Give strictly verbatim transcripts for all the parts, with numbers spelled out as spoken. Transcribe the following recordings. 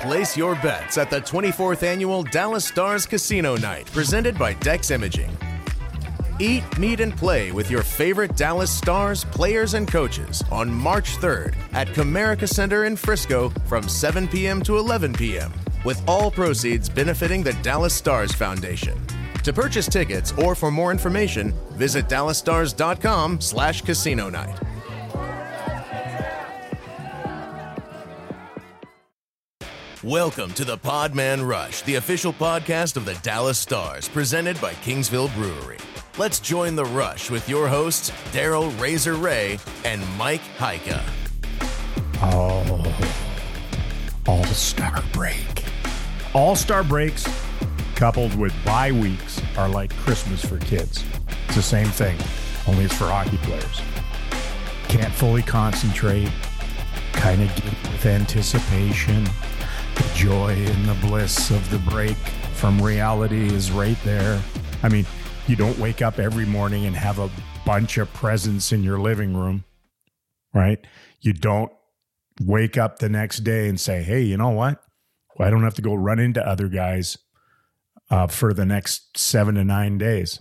Place your bets at the twenty-fourth Annual Dallas Stars Casino Night, presented by Dex Imaging. Eat, meet, and play with your favorite Dallas Stars, players, and coaches on March third at Comerica Center in Frisco from seven p.m. to eleven p.m., with all proceeds benefiting the Dallas Stars Foundation. To purchase tickets or for more information, visit DallasStars.com slash casino night. Welcome to the Podman Rush, the official podcast of the Dallas Stars, presented by Kingsville Brewery. Let's join the rush with your hosts, Daryl Razor Ray and Mike Heika. Oh, all-star break. All-star breaks coupled with bye weeks are like Christmas for kids. It's the same thing, only it's for hockey players. Can't fully concentrate, kind of get with anticipation. The joy and the bliss of the break from reality is right there. I mean, you don't wake up every morning and have a bunch of presents in your living room, right? You don't wake up the next day and say, hey, you know what? Well, I don't have to go run into other guys uh, for the next seven to nine days.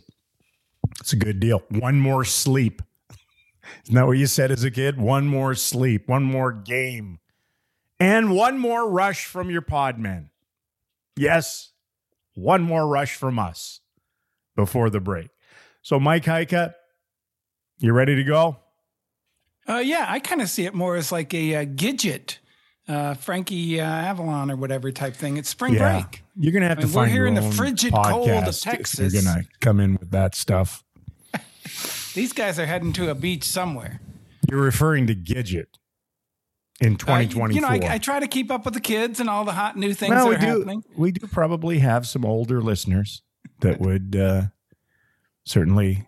It's a good deal. One more sleep. Isn't that what you said as a kid? One more sleep, one more game. And one more rush from your pod men. Yes, one more rush from us before the break. So, Mike Heika, you ready to go? Uh, yeah, I kind of see it more as like a uh, Gidget, uh, Frankie uh, Avalon or whatever type thing. It's spring yeah. break. You're going to have I mean, to find your own podcast. We're here in the frigid cold of Texas. You're going to come in with that stuff. These guys are heading to a beach somewhere. You're referring to Gidget. In twenty twenty-four. Uh, you know, I, I try to keep up with the kids and all the hot new things well, that are we do, happening. We do probably have some older listeners that would uh, certainly,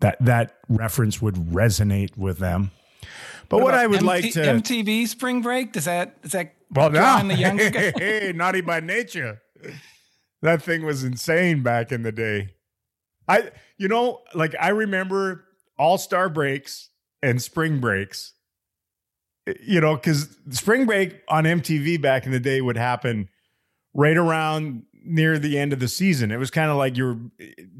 that that reference would resonate with them. But what, what I would M- like to... M T V Spring Break? Does that... Is that well, no. The young hey, hey, hey, Naughty by Nature. That thing was insane back in the day. I, You know, like I remember all-star breaks and spring breaks. You know, because spring break on M T V back in the day would happen right around near the end of the season. It was kind of like you're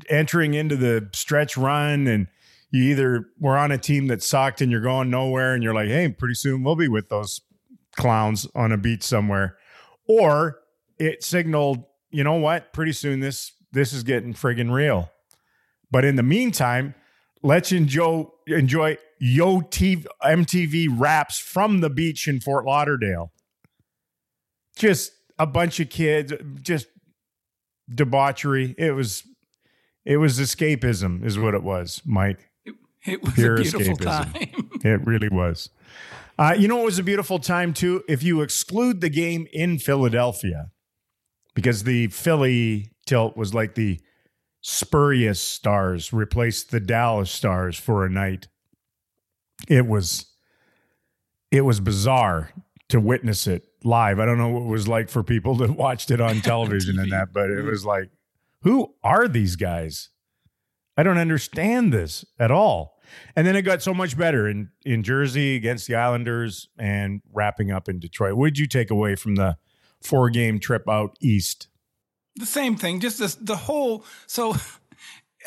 entering into the stretch run and you either were on a team that sucked and you're going nowhere and you're like, hey, pretty soon we'll be with those clowns on a beach somewhere. Or it signaled, you know what, pretty soon this this is getting friggin' real. But in the meantime, let's enjoy enjoy Yo T V, M T V Raps from the beach in Fort Lauderdale. Just a bunch of kids, just debauchery. It was, it was escapism, is what it was, Mike. It, it was Pure a beautiful escapism. time. It really was. Uh, you know, it was a beautiful time too, if you exclude the game in Philadelphia, because the Philly tilt was like the spurious Stars replaced the Dallas Stars for a night. It was, it was bizarre to witness it live. I don't know what it was like for people that watched it on television and that, but it was like, who are these guys? I don't understand this at all. And then it got so much better in, in Jersey against the Islanders and wrapping up in Detroit. What did you take away from the four game trip out east? The same thing, just this, the whole, so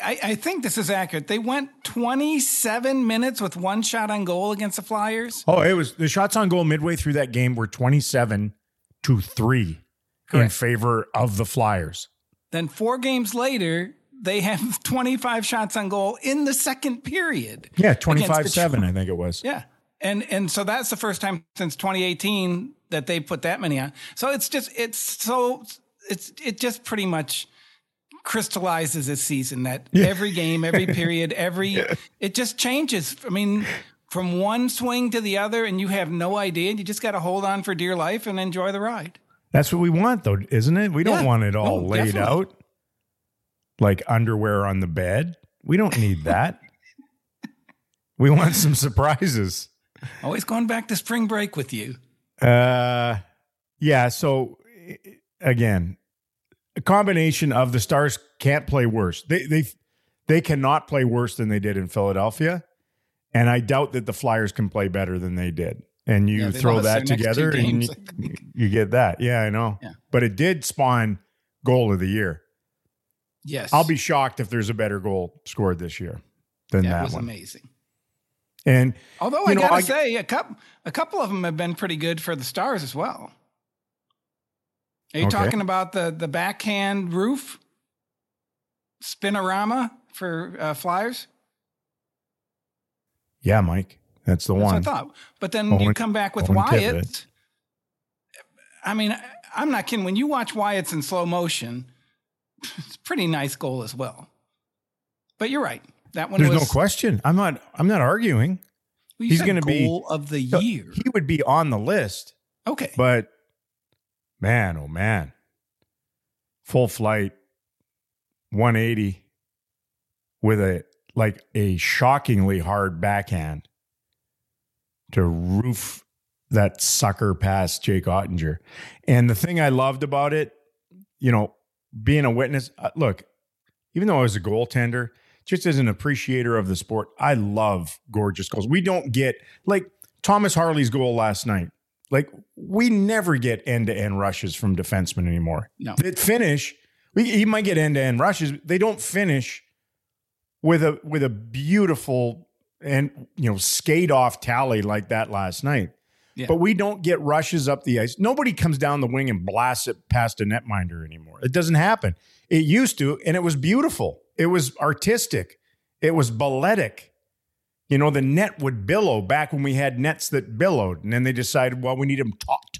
I, I think this is accurate. They went twenty-seven minutes with one shot on goal against the Flyers. Oh, it was the shots on goal midway through that game were twenty-seven to three Correct. In favor of the Flyers. Then four games later, they have twenty-five shots on goal in the second period. Yeah, twenty-five seven, I think it was. Yeah. And and so that's the first time since twenty eighteen that they put that many on. So it's just it's so it's it just pretty much crystallizes this season that yeah. every game, every period, every yeah. it just changes. I mean, from one swing to the other, and you have no idea. You just got to hold on for dear life and enjoy the ride. That's what we want, though, isn't it? We don't yeah. want it all no, laid definitely. out like underwear on the bed. We don't need that. We want some surprises. Always going back to spring break with you. Uh, yeah. So again. A combination of the Stars can't play worse. They they they cannot play worse than they did in Philadelphia, and I doubt that the Flyers can play better than they did. and you yeah, throw that together and you, you get that. Yeah, I know. Yeah. But it did spawn goal of the year. Yes. I'll be shocked if there's a better goal scored this year than that, that was one. Amazing. And although I know, gotta I, say a couple, a couple of them have been pretty good for the Stars as well. Are you okay. talking about the, the backhand roof spinorama for uh, Flyers? Yeah, Mike, that's the that's one. What I thought. But then Owen, you come back with Owen Wyatt. Tippett. I mean, I'm not kidding. When you watch Wyatt's in slow motion, it's a pretty nice goal as well. But you're right. That one There's was, no question. I'm not. I'm not arguing. Well, he's going to be goal of the year. He would be on the list. Okay, but man, oh man, full flight, one eighty with a like a shockingly hard backhand to roof that sucker past Jake Ottinger. And the thing I loved about it, you know, being a witness. Look, even though I was a goaltender. Just as an appreciator of the sport, I love gorgeous goals. We don't get, like, Thomas Harley's goal last night. Like, we never get end-to-end rushes from defensemen anymore. No. They finish. We, he might get end-to-end rushes. They don't finish with a with a beautiful and, you know, skate-off tally like that last night. Yeah. But we don't get rushes up the ice. Nobody comes down the wing and blasts it past a netminder anymore. It doesn't happen. It used to, and it was beautiful. It was artistic. It was balletic. You know, the net would billow back when we had nets that billowed. And then they decided, well, we need them taut.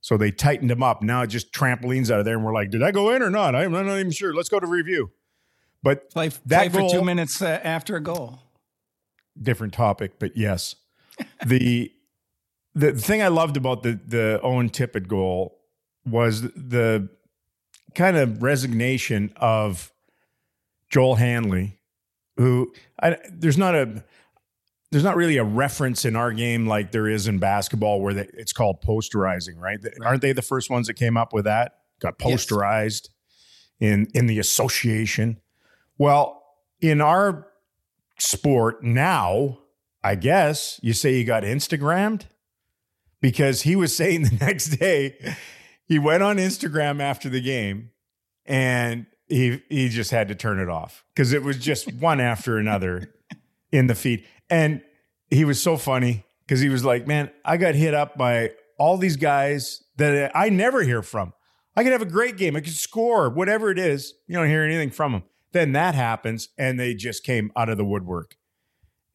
So they tightened them up. Now it just trampolines out of there. And we're like, did I go in or not? I'm not even sure. Let's go to review. But play, that play goal, for two minutes uh, after a goal. Different topic, but yes. the the thing I loved about the, the Owen Tippett goal was the kind of resignation of Joel Hanley, who I, there's not a there's not really a reference in our game like there is in basketball where they, it's called posterizing, right? right? Aren't they the first ones that came up with that? Got posterized yes. in in the association. Well, in our sport now, I guess you say he got Instagrammed because he was saying the next day he went on Instagram after the game and. He he just had to turn it off because it was just one after another in the feed. And he was so funny because he was like, man, I got hit up by all these guys that I never hear from. I could have a great game. I could score, whatever it is. You don't hear anything from them. Then that happens and they just came out of the woodwork.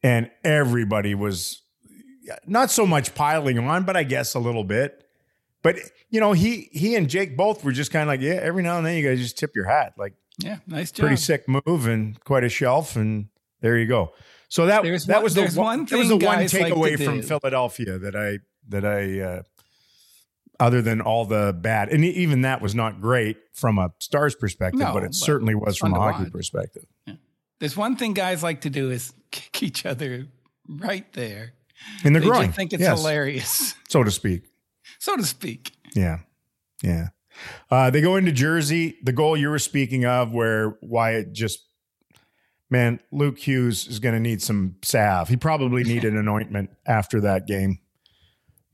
And everybody was not so much piling on, but I guess a little bit. But, you know, he he and Jake both were just kind of like, yeah, every now and then you guys just tip your hat. Like, yeah, nice job. Pretty sick move and quite a shelf. And there you go. So that, there's that one, was the one, one thing, that was the one takeaway like from do. Philadelphia that I, that I uh, other than all the bad, and even that was not great from a Stars perspective, no, but it but certainly was from a hockey watch. perspective. Yeah. There's one thing guys like to do is kick each other right there. In the groin. I think it's yes. hilarious. So to speak. So to speak. Yeah. Yeah. Uh, they go into Jersey. The goal you were speaking of where Wyatt just, man, Luke Hughes is going to need some salve. He probably needed an ointment after that game.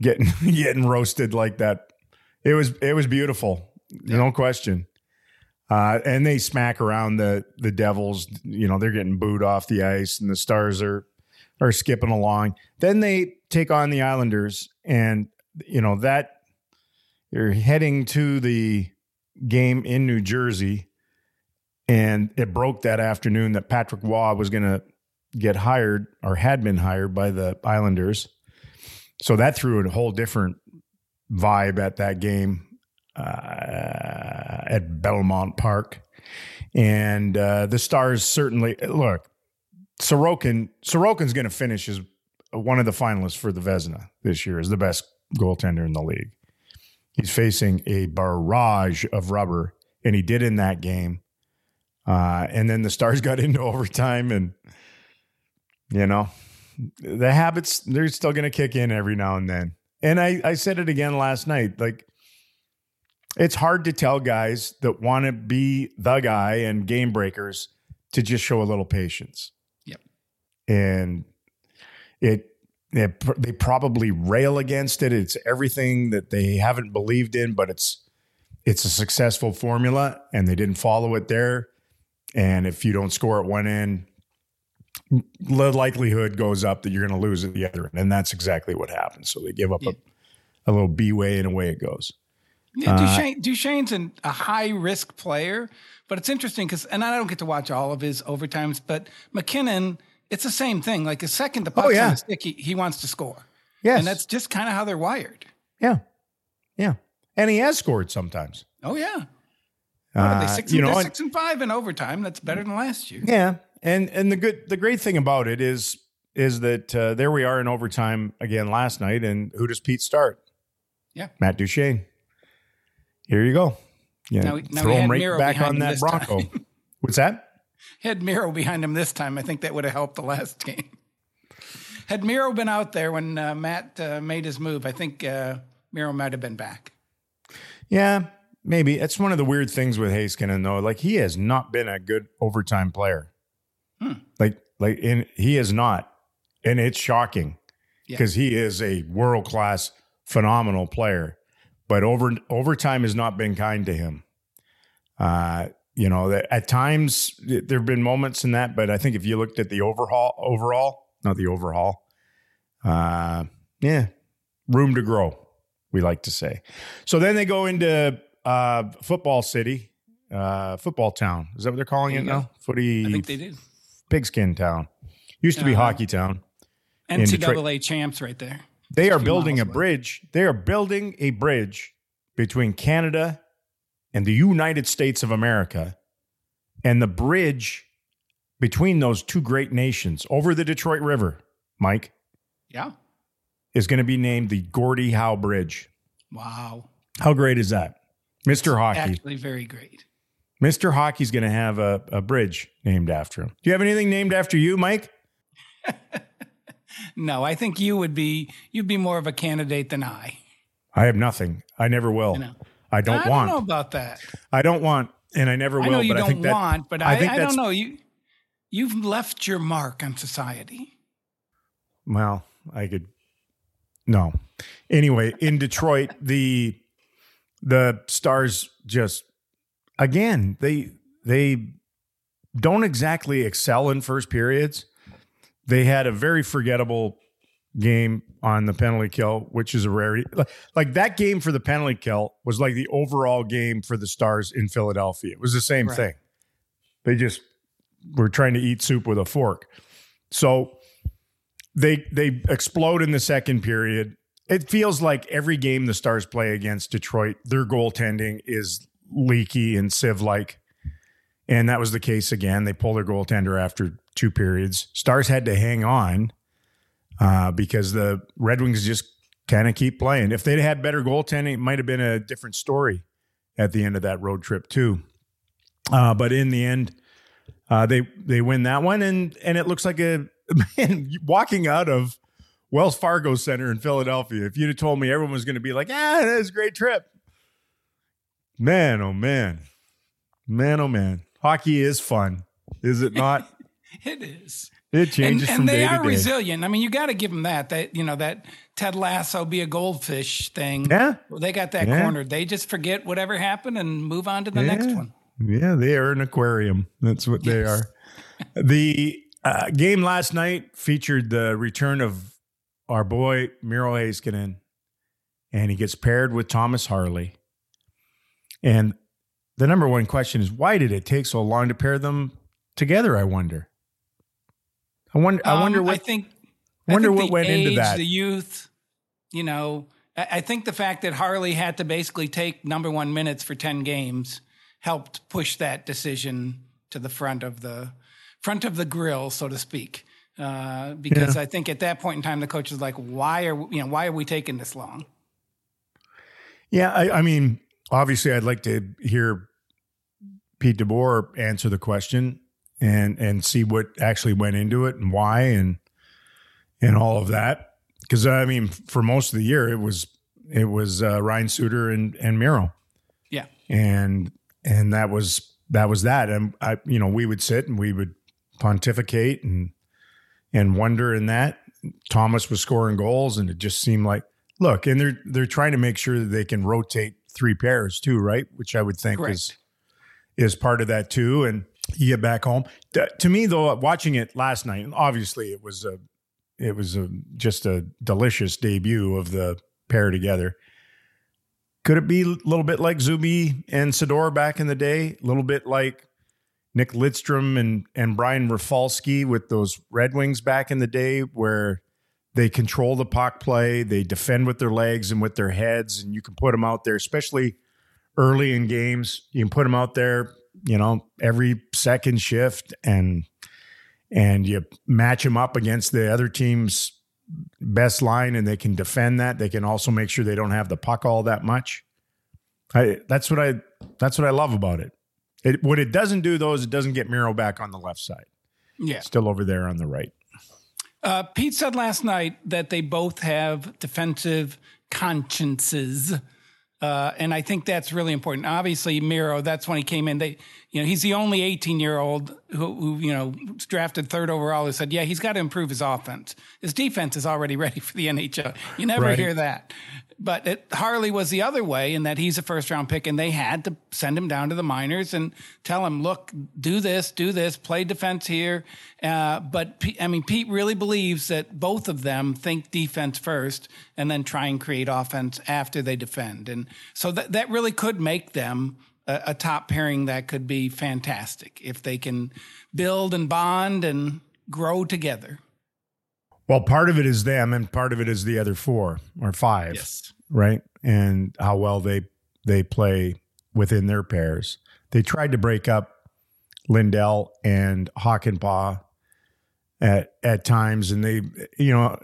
Getting getting roasted like that. It was it was beautiful. Yeah. No question. Uh, and they smack around the the Devils. You know, they're getting booed off the ice and the Stars are are skipping along. Then they take on the Islanders and you know, that you're heading to the game in New Jersey, and it broke that afternoon that Patrick Waugh was going to get hired or had been hired by the Islanders. So that threw a whole different vibe at that game uh, at Belmont Park. And uh, the Stars certainly, look, Sorokin, Sorokin's going to finish as one of the finalists for the Vezina this year as the best goaltender in the league. He's facing a barrage of rubber, and he did in that game. Uh, and then the Stars got into overtime, and, you know, the habits, they're still going to kick in every now and then. And I, I said it again last night, like, it's hard to tell guys that want to be the guy and game breakers to just show a little patience. Yep. And it They, they probably rail against it. It's everything that they haven't believed in, but it's it's a successful formula, and they didn't follow it there. And if you don't score at one end, the likelihood goes up that you're going to lose at the other end, and that's exactly what happened. So they give up yeah. a, a little B-way, and away it goes. Yeah, Duchene, uh, Duchene's an, a high-risk player, but it's interesting because, and I don't get to watch all of his overtimes, but McKinnon, it's the same thing. Like the second the puck's oh, yeah. on the stick, he, he wants to score. Yes. And that's just kind of how they're wired. Yeah. Yeah. And he has scored sometimes. Oh, yeah. Uh, are they six, you know, six and five in overtime. That's better than last year. Yeah. And and the good the great thing about it is is that uh, there we are in overtime again last night, and who does Pete start? Yeah. Matt Duchene. Here you go. Yeah. Now, now throw him right Miro back on that Bronco. What's that? Had Miro behind him this time, I think that would have helped the last game. Had Miro been out there when uh, Matt uh, made his move, I think uh, Miro might have been back. Yeah, maybe. That's one of the weird things with Heiskanen, though. Like, he has not been a good overtime player. Hmm. Like, like, and he is not. And it's shocking because yeah. he is a world-class, phenomenal player. But over overtime has not been kind to him. Uh You know, that at times there have been moments in that, but I think if you looked at the overhaul, overall, not the overhaul, uh, yeah, room to grow, we like to say. So then they go into uh, Football City, uh, Football Town. Is that what they're calling it now? Footy. I think they did. Pigskin Town. Used to be uh, Hockey Town. N C double A champs right there. They are building a bridge. They are building a bridge between Canada and the United States of America, and the bridge between those two great nations over the Detroit River, Mike, yeah, is going to be named the Gordie Howe Bridge. Wow. How great is that? Mister Hockey. Actually very great. Mister Hockey's going to have a, a bridge named after him. Do you have anything named after you, Mike? No, I think you would be, you'd be more of a candidate than I. I have nothing. I never will. No. I don't I don't want. I don't know about that. I don't want, and I never will. I know you but don't I think want, that, but I, I, think I don't know. You, you've left your mark on society. Well, I could, no. Anyway, in Detroit, the the Stars just, again, they they don't exactly excel in first periods. They had a very forgettable game on the penalty kill, which is a rarity. Like that game for the penalty kill was like the overall game for the Stars in Philadelphia. It was the same right. thing. They just were trying to eat soup with a fork. So they they explode in the second period. It feels like every game the Stars play against Detroit, their goaltending is leaky and sieve-like. And that was the case again. They pulled their goaltender after two periods. Stars had to hang on. Uh, because the Red Wings just kind of keep playing. If they'd had better goaltending, it might have been a different story at the end of that road trip too. Uh, but in the end, uh, they they win that one, and and it looks like a man walking out of Wells Fargo Center in Philadelphia. If you'd have told me everyone was going to be like, ah, that was a great trip, man, oh man, man, oh man, hockey is fun, is it not? It is. It changes and, from and day to day. And they are resilient. I mean, you got to give them that. That you know that Ted Lasso be a goldfish thing. Yeah, well, they got that yeah. cornered. They just forget whatever happened and move on to the yeah. next one. Yeah, they are an aquarium. That's what yes. they are. The uh, game last night featured the return of our boy Miro Heiskanen, and he gets paired with Thomas Harley. And the number one question is, why did it take so long to pair them together? I wonder. I wonder. Um, I wonder what. I think. Wonder I think what went age, into that. The youth, you know. I, I think the fact that Harley had to basically take number one minutes for ten games helped push that decision to the front of the front of the grill, so to speak. Uh, because yeah. I think at that point in time, the coach was like, "Why are you know why are we taking this long?" Yeah, I, I mean, obviously, I'd like to hear Pete DeBoer answer the question. And and see what actually went into it and why and and all of that, because I mean for most of the year it was it was uh, Ryan Suter and and Miro, yeah, and and that was that was that, and I you know we would sit and we would pontificate and and wonder in that Thomas was scoring goals, and it just seemed like, look, and they're they're trying to make sure that they can rotate three pairs too, right? Which I would think Correct. is is part of that too. And you get back home. To, to me, though, watching it last night, and obviously it was a it was a just a delicious debut of the pair together. Could it be a little bit like Zuby and Sador back in the day? A little bit like Nick Lidstrom and, and Brian Rafalski with those Red Wings back in the day, where they control the puck play, they defend with their legs and with their heads, and you can put them out there, especially early in games. You can put them out there, you know, every second shift, and and you match them up against the other team's best line, and they can defend that. They can also make sure they don't have the puck all that much. I, that's what I that's what I love about it. It, what it doesn't do, though, is it doesn't get Miro back on the left side. Yeah. Still over there on the right. Uh, Pete said last night that they both have defensive consciences, uh, and I think that's really important. Obviously, Miro, that's when he came in. They, you know, he's the only eighteen-year-old who, who, you know, drafted third overall who said, yeah, he's got to improve his offense. His defense is already ready for the N H L. You never right. hear that. But it, Harley was the other way in that he's a first-round pick, and they had to send him down to the minors and tell him, look, do this, do this, play defense here. Uh, but, P- I mean, Pete really believes that both of them think defense first and then try and create offense after they defend. And so th- that really could make them a-, a top pairing that could be fantastic if they can build and bond and grow together. Well, part of it is them, and part of it is the other four or five, yes. right? And how well they they play within their pairs. They tried to break up Lindell and Hockenpah at at times, and they, you know,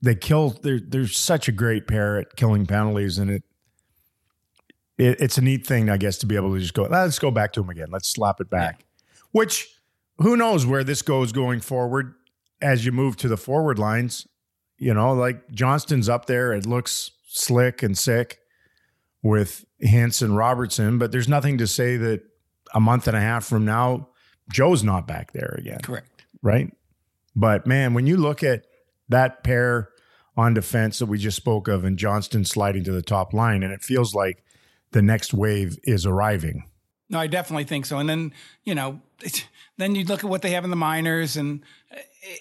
they kill. They're they're such a great pair at killing penalties, and it, it it's a neat thing, I guess, to be able to just go. Let's go back to them again. Let's slap it back. Yeah. Which, who knows where this goes going forward. As you move to the forward lines, you know, like Johnston's up there. It looks slick and sick with Hanson Robertson, but there's nothing to say that a month and a half from now, Joe's not back there again. Correct. Right? But, man, when you look at that pair on defense that we just spoke of and Johnston sliding to the top line, and it feels like the next wave is arriving. No, I definitely think so. And then, you know, then you look at what they have in the minors, and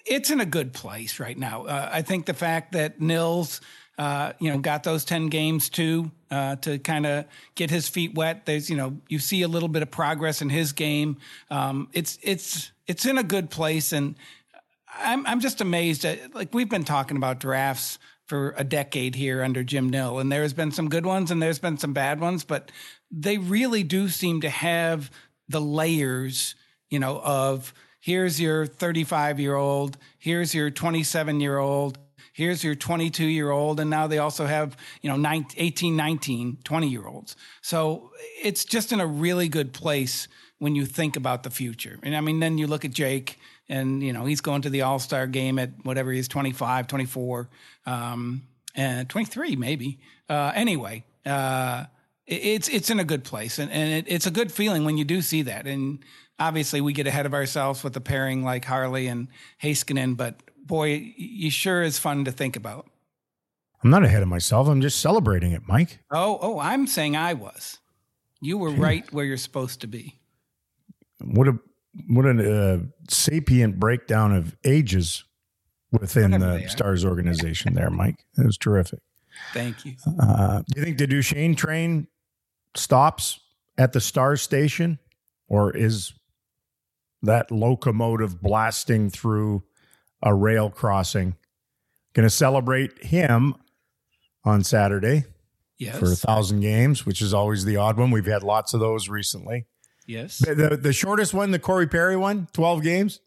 it's in a good place right now. Uh, I think the fact that Nils, uh, you know, got those ten games too, uh, to kind of get his feet wet. There's, you know, you see a little bit of progress in his game. Um, it's, it's, it's in a good place. And I'm, I'm just amazed at, like, we've been talking about drafts for a decade here under Jim Nill, and there has been some good ones and there's been some bad ones, but they really do seem to have the layers, you know, of here's your thirty-five-year-old, here's your twenty-seven-year-old, here's your twenty-two-year-old, and now they also have, you know, eighteen, nineteen, twenty-year-olds. So it's just in a really good place when you think about the future. And, I mean, then you look at Jake, and, you know, he's going to the All-Star game at whatever he is, twenty-five, twenty-four, um, and twenty-three maybe. Uh, anyway, uh, it, it's it's in a good place, and, and it, it's a good feeling when you do see that. And obviously we get ahead of ourselves with a pairing like Harley and Heiskanen, but, boy, you sure is fun to think about. I'm not ahead of myself. I'm just celebrating it, Mike. Oh, oh, I'm saying I was. You were Jeez. Right where you're supposed to be. What a... What a uh, sapient breakdown of ages within Whatever the Stars organization there, Mike. It was terrific. Thank you. Uh, do you think the Duchene train stops at the Stars station, or is that locomotive blasting through a rail crossing? Going to celebrate him on Saturday yes. for a thousand games, which is always the odd one. We've had lots of those recently. Yes. The, the the shortest one, the Corey Perry one, twelve games,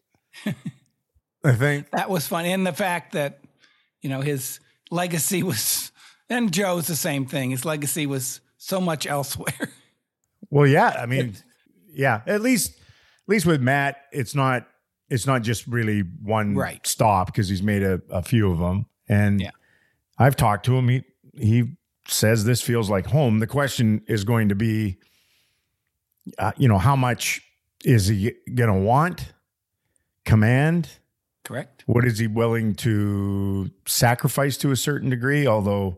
I think. That was fun. And the fact that, you know, his legacy was, and Joe's the same thing. His legacy was so much elsewhere. Well, yeah. I mean, yeah, at least, at least with Matt, it's not, it's not just really one right. stop, because he's made a, a few of them. And yeah. I've talked to him. He, he says this feels like home. The question is going to be, Uh, you know, how much is he going to want? Command? Correct. What is he willing to sacrifice to a certain degree? Although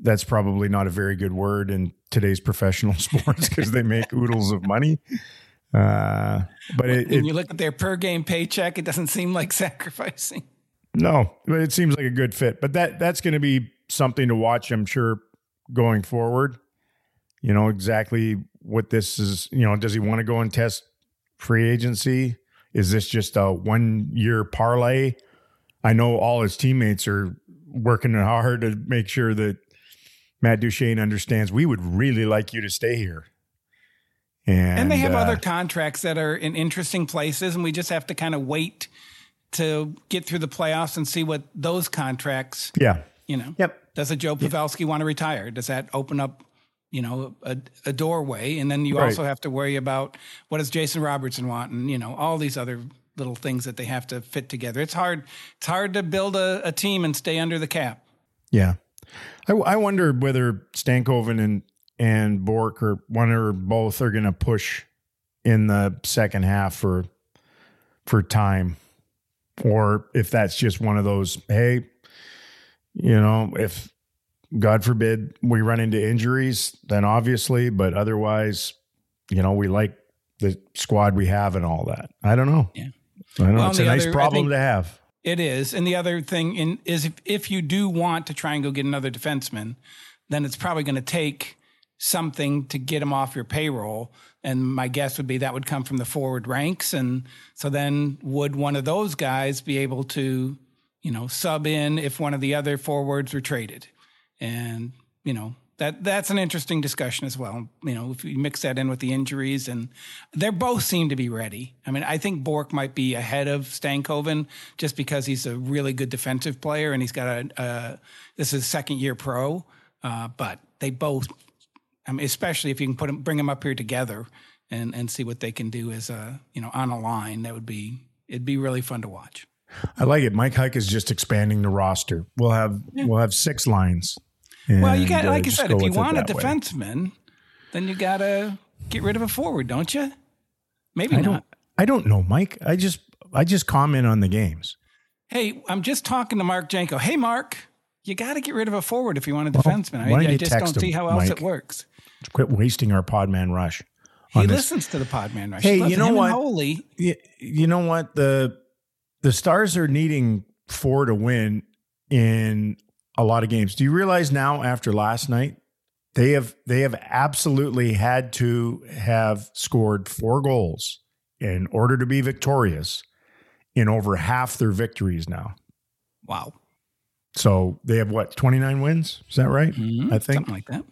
that's probably not a very good word in today's professional sports because they make oodles of money. Uh, but when, it, when you look at their per game paycheck, it doesn't seem like sacrificing. No, but it seems like a good fit. But that that's going to be something to watch, I'm sure, going forward. You know, exactly what this is. You know, does he want to go and test free agency? Is this just a one-year parlay? I know all his teammates are working hard to make sure that Matt Duchene understands we would really like you to stay here. And, and they have uh, other contracts that are in interesting places, and we just have to kind of wait to get through the playoffs and see what those contracts. Yeah. You know, yep. Does a Joe Pavelski yep. want to retire? Does that open up, you know, a, a doorway? And then you right. also have to worry about what does Jason Robertson want? And, you know, all these other little things that they have to fit together. It's hard. It's hard to build a, a team and stay under the cap. Yeah. I, I wonder whether Stankoven and, and Bork or one or both are going to push in the second half for, for time. Or if that's just one of those, hey, you know, if God forbid we run into injuries, then obviously, but otherwise, you know, we like the squad we have and all that. I don't know. Yeah. I don't well, know. It's a nice other, problem to have. It is. And the other thing in, is if, if you do want to try and go get another defenseman, then it's probably going to take something to get him off your payroll. And my guess would be that would come from the forward ranks. And so then would one of those guys be able to, you know, sub in if one of the other forwards were traded? And, you know, that that's an interesting discussion as well. You know, if you mix that in with the injuries, and they both seem to be ready. I mean, I think Bork might be ahead of Stankoven just because he's a really good defensive player and he's got a, a this is second year pro. Uh, but they both, I mean, especially if you can put them, bring them up here together and, and see what they can do as a, you know, on a line, that would be, it'd be really fun to watch. I like it. Mike Heika is just expanding the roster. We'll have, yeah. we'll have six lines. Well, you got, uh, like I said, if you want a defenseman, way. then you got to get rid of a forward, don't you? Maybe I not. Don't, I don't know, Mike. I just, I just comment on the games. Hey, I'm just talking to Mark Janko. Hey, Mark, you got to get rid of a forward if you want a defenseman. Well, I, I just don't him, see how else Mike. it works. Quit wasting our Podman Rush. He this. listens to the Podman Rush. Hey, you know what? Holy. You, you know what? The the Stars are needing four to win in a lot of games. Do you realize now after last night, they have they have absolutely had to have scored four goals in order to be victorious in over half their victories now. Wow. So they have what, twenty-nine wins? Is that right? Mm-hmm. I think something like that.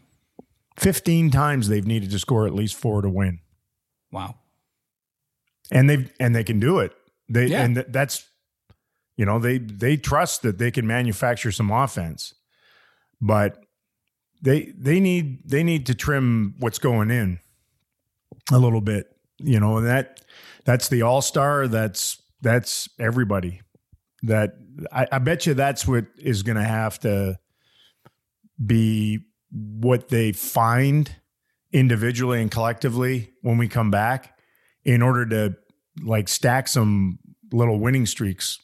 fifteen times they've needed to score at least four to win. Wow. And they and they can do it. They yeah. and th- that's you know, they they trust that they can manufacture some offense. But they they need they need to trim what's going in a little bit. You know, and that that's the all-star, that's that's everybody. That I, I bet you that's what is going to have to be what they find individually and collectively when we come back in order to like stack some little winning streaks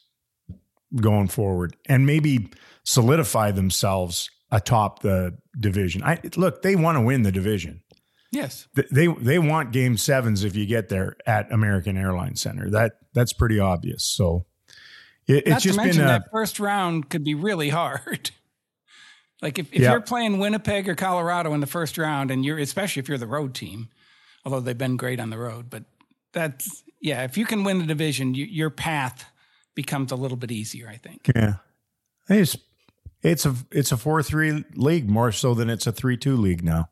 going forward and maybe solidify themselves atop the division. I look, they want to win the division. Yes. They, they, they want game sevens if you get there at American Airlines Center. That that's pretty obvious. So it, it's just been a, that first round could be really hard. Like if, if yep. you're playing Winnipeg or Colorado in the first round, and you're, especially if you're the road team, although they've been great on the road, but that's, yeah, if you can win the division, you, your path becomes a little bit easier, I think. Yeah. It's, it's a, it's a four three league more so than it's a three two league now.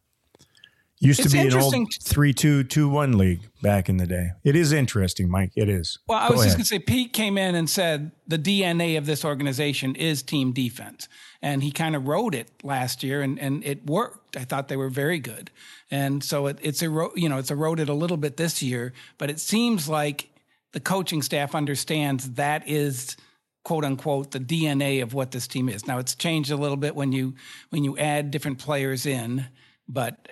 Used it's to be an old three two two one league back in the day. It is interesting, Mike. It is. Well, I Go was ahead. just going to say, Pete came in and said the D N A of this organization is team defense. And he kind of rode it last year, and, and it worked. I thought they were very good. And so it, it's ero- you know, it's eroded a little bit this year, but it seems like the coaching staff understands that is – quote unquote, the D N A of what this team is. Now it's changed a little bit when you when you add different players in, but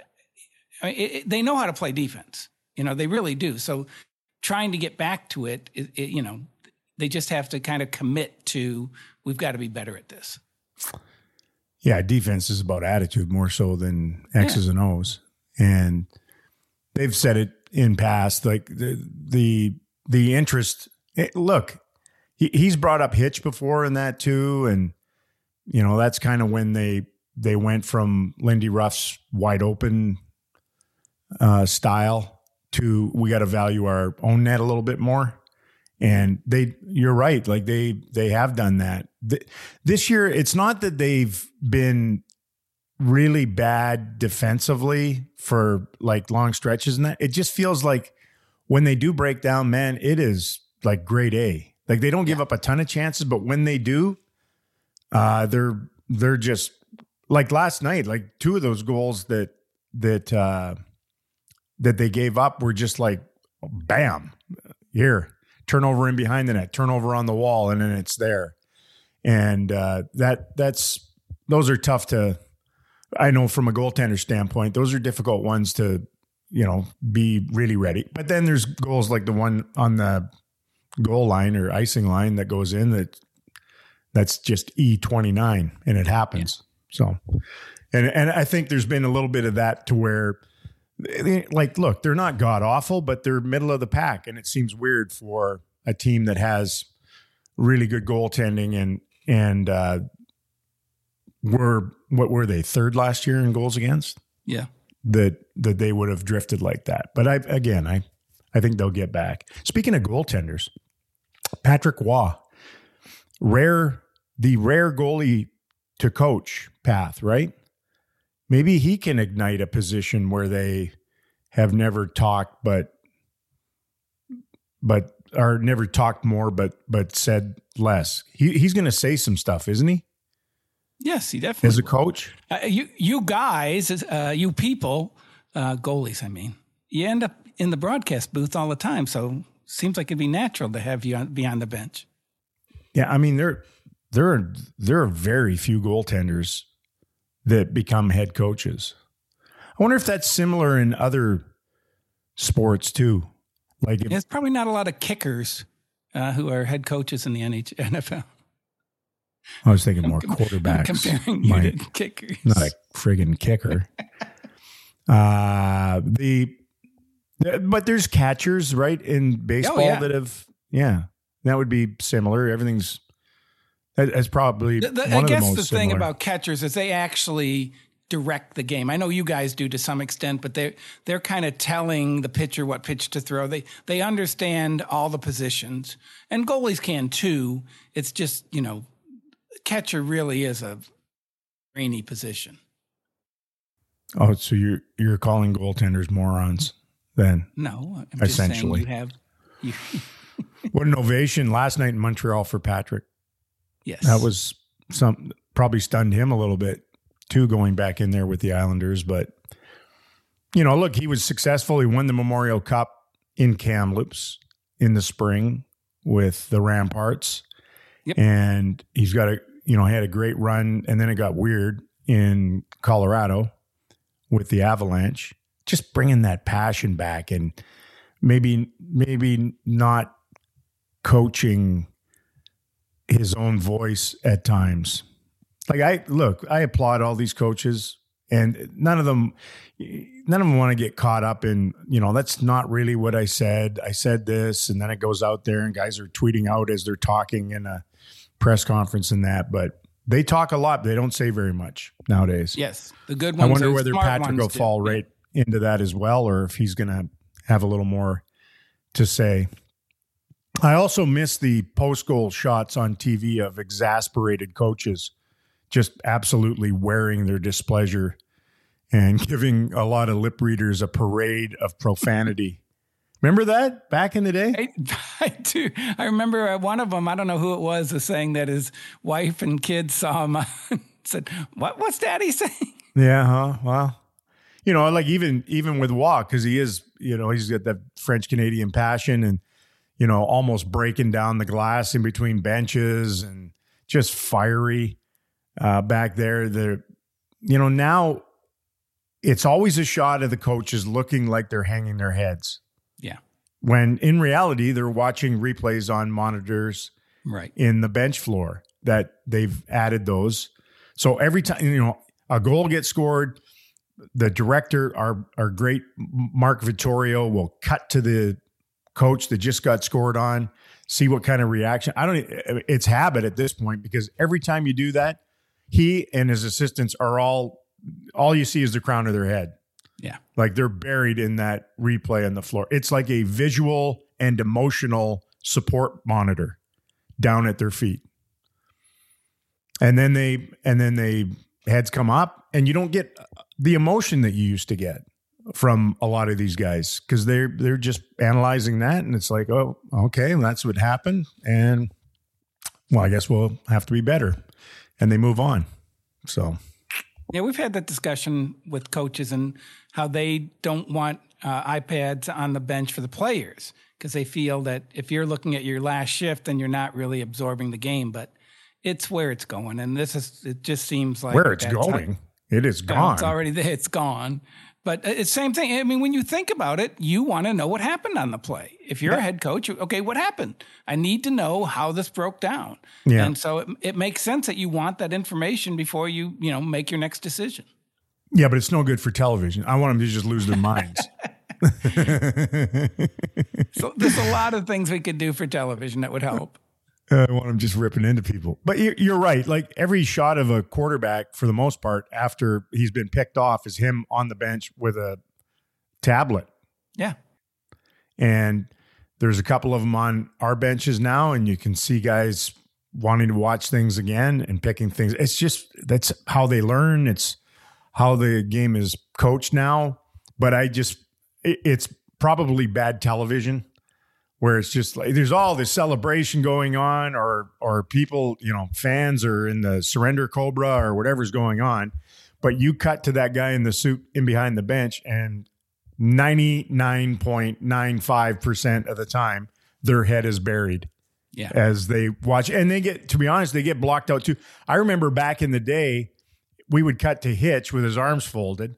I mean, it, it, they know how to play defense. You know, they really do. So trying to get back to it, it, it you know, They just have to kind of commit to, we've got to be better at this. Yeah, defense is about attitude more so than X's yeah. and O's. And they've said it in past, like the the, the interest. It, look, he, he's brought up Hitch before in that too. And, you know, that's kind of when they they went from Lindy Ruff's wide open uh, style to we got to value our own net a little bit more. And they, you're right. Like they, they have done that this year. It's not that they've been really bad defensively for like long stretches and that. It just feels like when they do break down, man, it is like grade A. Like they don't give up a ton of chances, but when they do, uh, they're, they're just like last night, like two of those goals that, that, uh, that they gave up were just like, bam, here. Turnover in behind the net, turnover on the wall, and then it's there. And uh, that that's those are tough to, I know from a goaltender standpoint, those are difficult ones to, you know, be really ready. But then there's goals like the one on the goal line or icing line that goes in that that's just E twenty-nine and it happens. Yeah. So, and and I think there's been a little bit of that to where, like, look, they're not god awful, but they're middle of the pack, and it seems weird for a team that has really good goaltending. And and uh, were what were they third last year in goals against? Yeah, that that they would have drifted like that. But I again, I I think they'll get back. Speaking of goaltenders, Patrick Waugh, rare the rare goalie to coach path, right? Maybe he can ignite a position where they have never talked, but but or never talked more, but but said less. He he's going to say some stuff, isn't he? Yes, he definitely. As a coach, uh, you you guys, uh, you people, uh, goalies. I mean, you end up in the broadcast booth all the time, so seems like it'd be natural to have you on, be on the bench. Yeah, I mean there there are there are very few goaltenders that become head coaches. I wonder if that's similar in other sports too. Like if, there's probably not a lot of kickers uh, who are head coaches in the N F L. I was thinking more quarterbacks. I'm comparing you to kickers, not a friggin' kicker. uh, the but there's catchers, right, in baseball oh, yeah. that have yeah. That would be similar. Everything's. That's probably the, the, one I of guess the, most the thing similar. About catchers is they actually direct the game. I know you guys do to some extent, but they they're kind of telling the pitcher what pitch to throw. They they understand all the positions, and goalies can too. It's just, you know, catcher really is a brainy position. Oh, so you're you're calling goaltenders morons then? No, I'm just essentially saying you have. You what an ovation last night in Montreal for Patrick. Yes. That was some probably stunned him a little bit too, going back in there with the Islanders. But, you know, look, he was successful. He won the Memorial Cup in Kamloops in the spring with the Ramparts. Yep. And he's got a, you know, he had a great run. And then it got weird in Colorado with the Avalanche, just bringing that passion back and maybe, maybe not coaching his own voice at times. Like I look, I applaud all these coaches, and none of them, none of them want to get caught up in, you know, that's not really what I said. I said this, and then it goes out there and guys are tweeting out as they're talking in a press conference and that, but they talk a lot. But they don't say very much nowadays. Yes. The good ones. I wonder whether Patrick will fall right into that as well, or if he's going to have a little more to say. I also miss the post-goal shots on T V of exasperated coaches just absolutely wearing their displeasure and giving a lot of lip readers a parade of profanity. Remember that back in the day? I, I do. I remember one of them, I don't know who it was, was saying that his wife and kids saw him and said, "What? What's Daddy saying?" Yeah, huh? Well, you know, like even even with Waugh, because he is, you know, he's got that French-Canadian passion and, you know, almost breaking down the glass in between benches and just fiery uh, back there. They're, you know, now it's always a shot of the coaches looking like they're hanging their heads. Yeah. when in reality, they're watching replays on monitors right in the bench floor that they've added those. So every time, you know, a goal gets scored, the director, our, our great Mark Vittorio, will cut to the coach that just got scored on, see what kind of reaction. I don't, it's habit at this point, because every time you do that, he and his assistants are all, all you see is the crown of their head. Yeah. Like they're buried in that replay on the floor. It's like a visual and emotional support monitor down at their feet. And then they, and then they heads come up, and you don't get the emotion that you used to get from a lot of these guys, because they're, they're just analyzing that. And it's like, oh, okay, that's what happened. And well, I guess we'll have to be better. And they move on. So. Yeah, we've had that discussion with coaches and how they don't want uh, iPads on the bench for the players, because they feel that if you're looking at your last shift, then you're not really absorbing the game. But it's where it's going. And this is, it just seems like where it's going. How, it is gone. It's already there. It's gone. But it's same thing. I mean, when you think about it, you want to know what happened on the play. If you're yeah. a head coach, okay, what happened? I need to know how this broke down. Yeah. And so it, it makes sense that you want that information before you, you know, make your next decision. Yeah, but it's no good for television. I want them to just lose their minds. So there's a lot of things we could do for television that would help. I want them just ripping into people. But you're, you're right. Like every shot of a quarterback, for the most part, after he's been picked off, is him on the bench with a tablet. Yeah. And there's a couple of them on our benches now, and you can see guys wanting to watch things again and picking things. It's just, that's how they learn. It's how the game is coached now. But I just, it, it's probably bad television, where it's just like there's all this celebration going on, or or people, you know, fans are in the surrender cobra or whatever's going on. But you cut to that guy in the suit in behind the bench, and ninety-nine point nine five percent of the time, their head is buried yeah. as they watch. And they get, to be honest, they get blocked out too. I remember back in the day, we would cut to Hitch with his arms folded.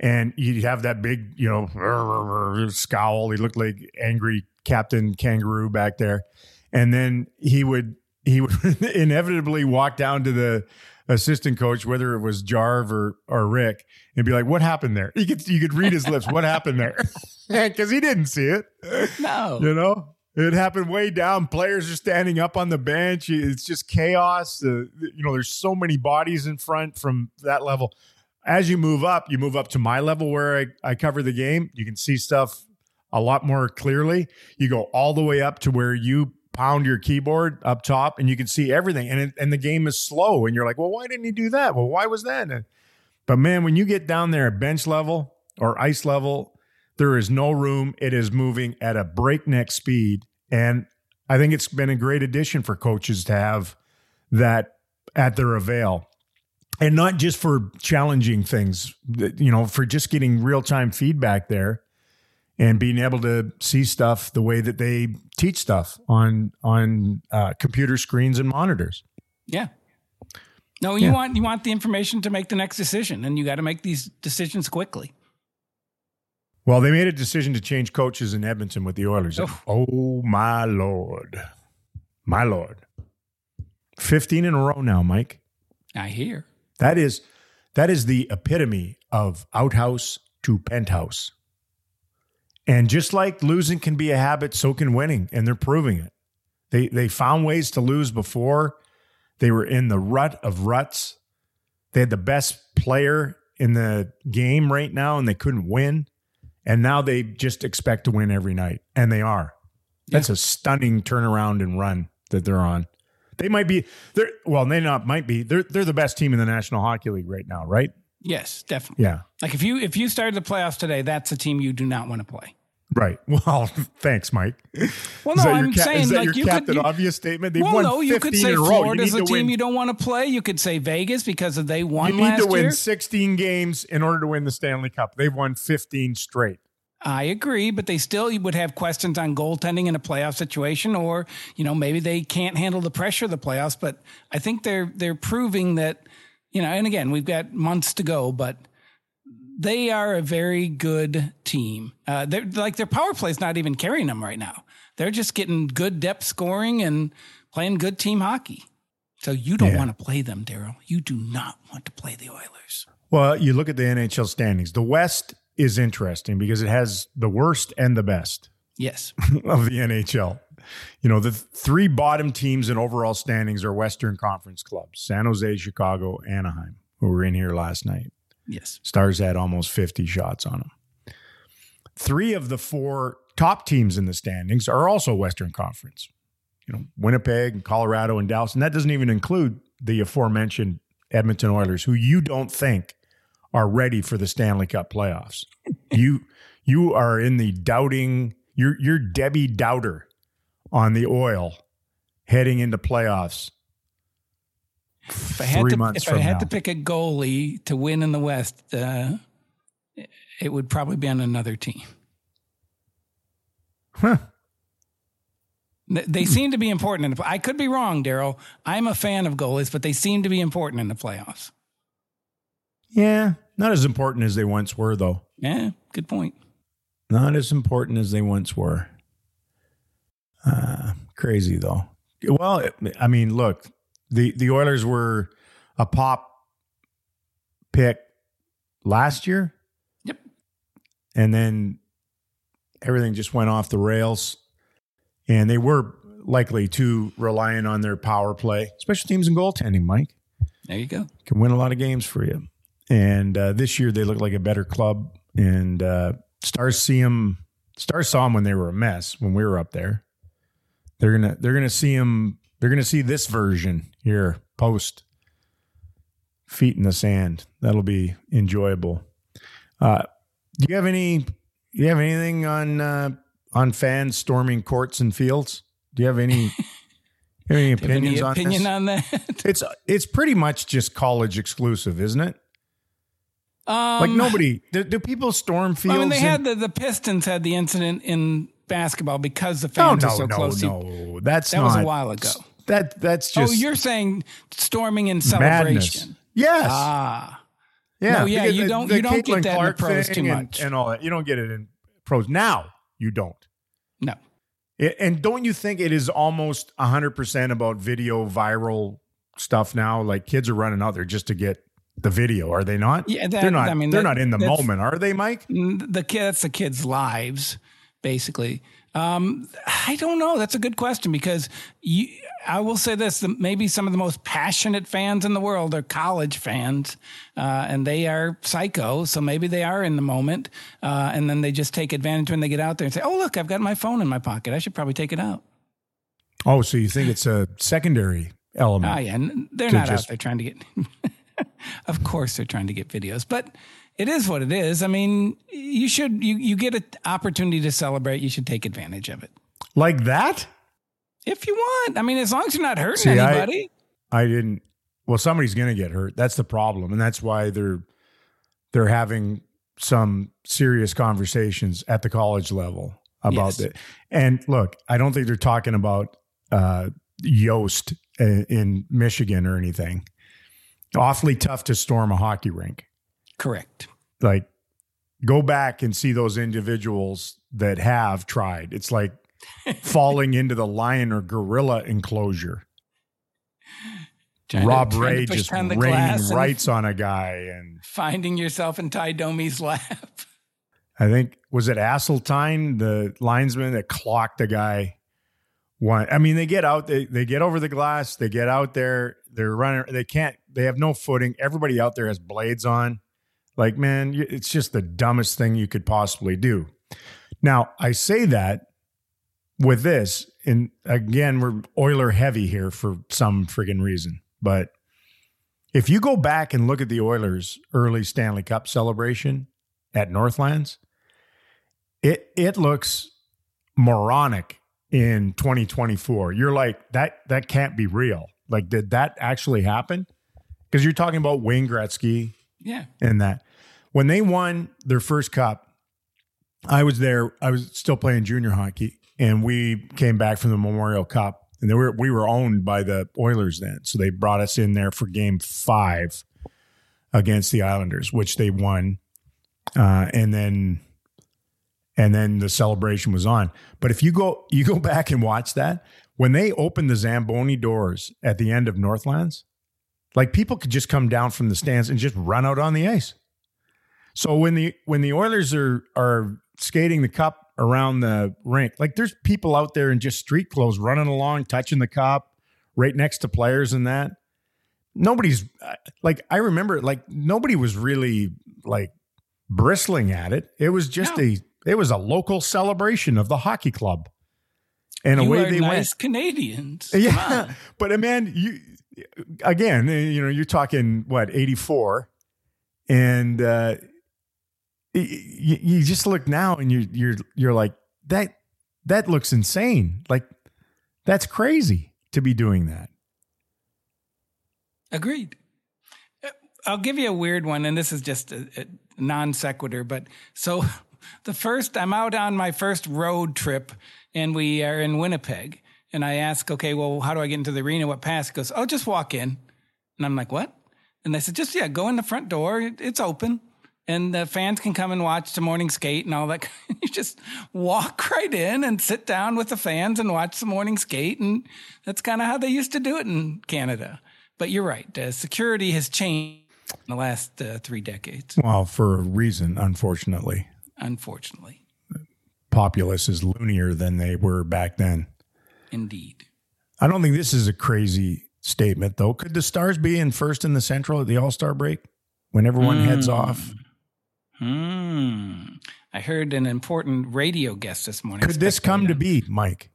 And he'd have that big, you know, scowl. He looked like angry Captain Kangaroo back there. And then he would he would inevitably walk down to the assistant coach, whether it was Jarv or or Rick, and be like, "What happened there?" You could you could read his lips. What happened there? Because he didn't see it. No, you know, it happened way down. Players are standing up on the bench. It's just chaos. Uh, you know, there's so many bodies in front from that level. As you move up, you move up to my level where I, I cover the game. You can see stuff a lot more clearly. You go all the way up to where you pound your keyboard up top, and you can see everything. And it, and the game is slow, and you're like, well, why didn't he do that? Well, why was that? And, but man, when you get down there at bench level or ice level, there is no room. It is moving at a breakneck speed. And I think it's been a great addition for coaches to have that at their avail. And not just for challenging things, you know, for just getting real-time feedback there and being able to see stuff the way that they teach stuff on on uh, computer screens and monitors. Yeah. No, you yeah. want you want the information to make the next decision, and you got to make these decisions quickly. Well, they made a decision to change coaches in Edmonton with the Oilers. Oh, oh my Lord. My Lord. fifteen in a row now, Mike. I hear. That is that is the epitome of outhouse to penthouse. And just like losing can be a habit, so can winning, and they're proving it. They they found ways to lose before. They were in the rut of ruts. They had the best player in the game right now, and they couldn't win. And now they just expect to win every night, and they are. Yeah. That's a stunning turnaround and run that they're on. They might be, they're well, they not might be. They're they're the best team in the National Hockey League right now, right? Yes, definitely. Yeah. Like if you if you started the playoffs today, that's a team you do not want to play. Right. Well, thanks, Mike. Well, no, I'm ca- saying is that like your you Captain could, Obvious statement. They've well, won no, you could say Florida's a team you don't want to play. You could say Vegas because they won last year. You need to win sixteen games in order to win the Stanley Cup. They've won fifteen straight. I agree, but they still would have questions on goaltending in a playoff situation, or, you know, maybe they can't handle the pressure of the playoffs. But I think they're they're proving that, you know, and again, we've got months to go, but they are a very good team. Uh, they're like their power play is not even carrying them right now. They're just getting good depth scoring and playing good team hockey. So you don't yeah. want to play them, Daryl. You do not want to play the Oilers. Well, you look at the N H L standings. The West is interesting because it has the worst and the best. Yes. Of the N H L. You know, the three bottom teams in overall standings are Western Conference clubs, San Jose, Chicago, Anaheim, who were in here last night. Yes. Stars had almost fifty shots on them. Three of the four top teams in the standings are also Western Conference. You know, Winnipeg, and Colorado, and Dallas. And that doesn't even include the aforementioned Edmonton Oilers, who you don't think are ready for the Stanley Cup playoffs. you you are in the doubting, you're you're Debbie Doubter on the oil heading into playoffs. If I had three to, months if from I had now. to pick a goalie to win in the West, uh, it would probably be on another team. Huh. They seem to be important. In the, I could be wrong, Daryl. I'm a fan of goalies, but they seem to be important in the playoffs. Yeah, not as important as they once were, though. Yeah, good point. Not as important as they once were. Uh, crazy, though. Well, I mean, look, the, the Oilers were a pop pick last year. Yep. And then everything just went off the rails. And they were likely too reliant on their power play, special teams and goaltending, Mike. There you go. Can win a lot of games for you. And uh, this year they look like a better club. And uh, Stars see them. Stars saw them when they were a mess when we were up there. They're gonna. They're gonna see them. They're gonna see this version here post feet in the sand. That'll be enjoyable. Uh, do you have any? Do you have anything on? Uh, On fans storming courts and fields? Do you have any, have any opinions have any on opinion this? on that? It's it's pretty much just college exclusive, isn't it? Um, like nobody, do, do people storm fields? I mean, they and, had the, the Pistons had the incident in basketball because the fans no, no, were so no, close. No, no, no, that's that not, was a while ago. That that's just oh, you're saying storming in celebration? Madness. Yes. Ah. Yeah. No, yeah. You the, don't the you Caitlin don't get that Clark in the pros too much and, and all that. You don't get it in pros now. You don't. No. It, and don't you think it is almost one hundred percent about video viral stuff now? Like kids are running out there just to get the video. Are they not? Yeah, that, they're not. I mean, they're that, not in the moment, are they, Mike? The kids, the kids' lives, basically. Um, I don't know. That's a good question because you, I will say this: that maybe some of the most passionate fans in the world are college fans, uh, and they are psycho. So maybe they are in the moment, uh, and then they just take advantage when they get out there and say, "Oh, look, I've got my phone in my pocket. I should probably take it out." Oh, so you think it's a secondary element? Oh, yeah, they're not just... out there trying to get. Of course, they're trying to get videos, but. It is what it is. I mean, you should you, you get an opportunity to celebrate. You should take advantage of it. Like that? If you want. I mean, as long as you're not hurting See, anybody. I, I didn't. Well, somebody's going to get hurt. That's the problem. And that's why they're they're having some serious conversations at the college level about it. Yes. And look, I don't think they're talking about uh, Yost in Michigan or anything. Awfully tough to storm a hockey rink. Correct. Like, go back and see those individuals that have tried. It's like falling into the lion or gorilla enclosure. Trying Rob to, Ray just raining rights on a guy and finding yourself in Ty Domi's lap. I think was it Asseltine, the linesman that clocked the guy. One, I mean, they get out, they they get over the glass, they get out there, they're running, they can't, they have no footing. Everybody out there has blades on. Like, man, it's just the dumbest thing you could possibly do. Now, I say that with this, and again, we're Oiler heavy here for some friggin' reason. But if you go back and look at the Oilers' early Stanley Cup celebration at Northlands, it it looks moronic in twenty twenty-four. You're like, that that can't be real. Like, did that actually happen? Because you're talking about Wayne Gretzky. Yeah. And that when they won their first cup, I was there, I was still playing junior hockey, and we came back from the Memorial Cup, and they were, we were owned by the Oilers then. So they brought us in there for game five against the Islanders, which they won Uh, and then, and then the celebration was on. But if you go, you go back and watch that, when they opened the Zamboni doors at the end of Northlands, like people could just come down from the stands and just run out on the ice. So when the, when the Oilers are, are skating the cup around the rink, like there's people out there in just street clothes running along, touching the cup right next to players and that. Nobody's like, I remember like nobody was really like bristling at it. It was just no. a, it was a local celebration of the hockey club. And you away they nice went. Canadians. Yeah. But man, you, again, you know, you're talking what, eighty-four and, uh, You, you just look now and you're, you're, you're like that, that looks insane. Like that's crazy to be doing that. Agreed. I'll give you a weird one. And this is just a, a non sequitur, but so the first, I'm out on my first road trip and we are in Winnipeg and I ask, okay, well, how do I get into the arena? What pass? He goes, oh, just walk in. And I'm like, what? And they said, just, yeah, go in the front door. It, it's open. And the fans can come and watch the morning skate and all that. You just walk right in and sit down with the fans and watch the morning skate. And that's kind of how they used to do it in Canada. But you're right. Uh, security has changed in the last uh, three decades. Well, for a reason, unfortunately. Unfortunately. Populace is loonier than they were back then. Indeed. I don't think this is a crazy statement, though. Could the Stars be in first in the Central at the All-Star break when everyone mm. heads off? Hmm. I heard an important radio guest this morning. Could this come to be, Mike?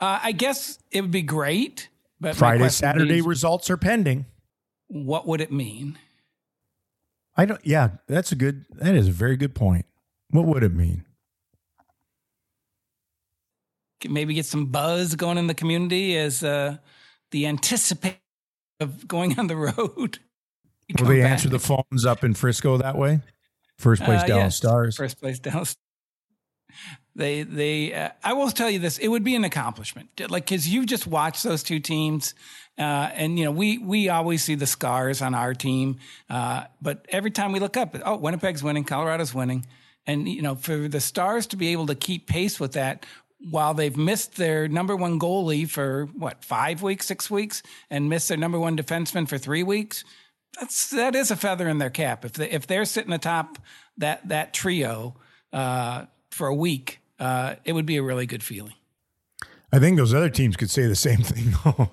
Uh, I guess it would be great. But Friday, Saturday results are pending. What would it mean? I don't. Yeah, that's a good. That is a very good point. What would it mean? Maybe get some buzz going in the community as uh, the anticipation of going on the road. Will they answer the phones up in Frisco that way? First place uh, Dallas yes. Stars. First place Dallas. They, they. Uh, I will tell you this: it would be an accomplishment, like because you just watched those two teams, uh, and you know we we always see the scars on our team, uh, but every time we look up, oh, Winnipeg's winning, Colorado's winning, and you know for the Stars to be able to keep pace with that. While they've missed their number one goalie for what five weeks, six weeks, and missed their number one defenseman for three weeks. That's that is a feather in their cap. If they, if they're sitting atop that that trio uh, for a week, uh, it would be a really good feeling. I think those other teams could say the same thing, though.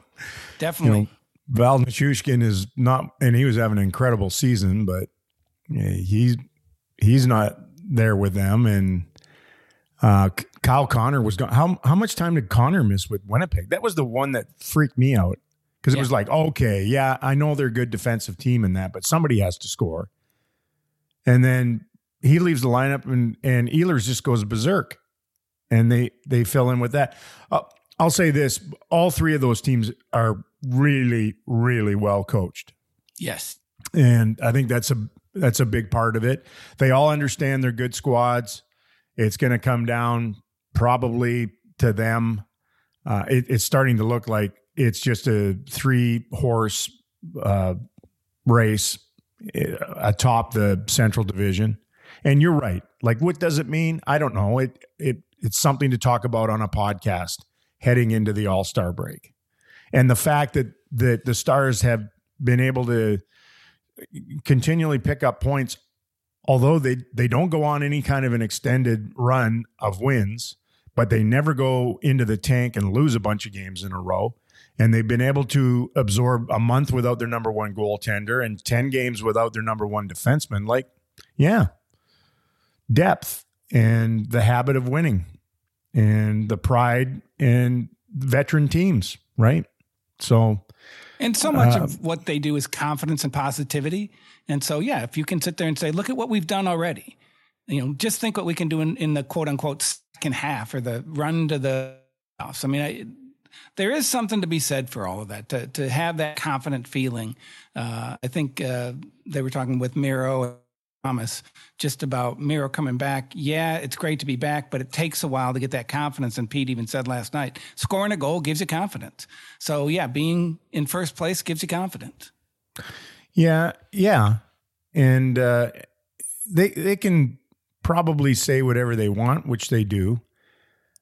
Definitely. You know, Val Nichushkin is not, and he was having an incredible season, but he's he's not there with them. And uh, Kyle Connor was gone. How how much time did Connor miss with Winnipeg? That was the one that freaked me out. Because it yeah. was like, okay, yeah, I know they're a good defensive team in that, but somebody has to score. And then he leaves the lineup, and, and Ehlers just goes berserk. And they, they fill in with that. Uh, I'll say this. All three of those teams are really, really well coached. Yes. And I think that's a that's a big part of it. They all understand they're good squads. It's going to come down probably to them. Uh, it, it's starting to look like, it's just a three-horse uh, race atop the Central Division. And you're right. Like, what does it mean? I don't know. It it It's something to talk about on a podcast heading into the All-Star break. And the fact that, that the Stars have been able to continually pick up points, although they, they don't go on any kind of an extended run of wins, but they never go into the tank and lose a bunch of games in a row. And they've been able to absorb a month without their number one goaltender and ten games without their number one defenseman. Like, yeah, depth and the habit of winning and the pride in veteran teams, right? So, and so much uh, of what they do is confidence and positivity. And so, yeah, if you can sit there and say, look at what we've done already, you know, just think what we can do in, in the quote unquote second half or the run to the playoffs. I mean, I, There is something to be said for all of that, to to have that confident feeling. Uh, I think uh, they were talking with Miro and Thomas just about Miro coming back. Yeah, it's great to be back, but it takes a while to get that confidence. And Pete even said last night, scoring a goal gives you confidence. So, yeah, being in first place gives you confidence. Yeah, yeah. And, uh, they they can probably say whatever they want, which they do,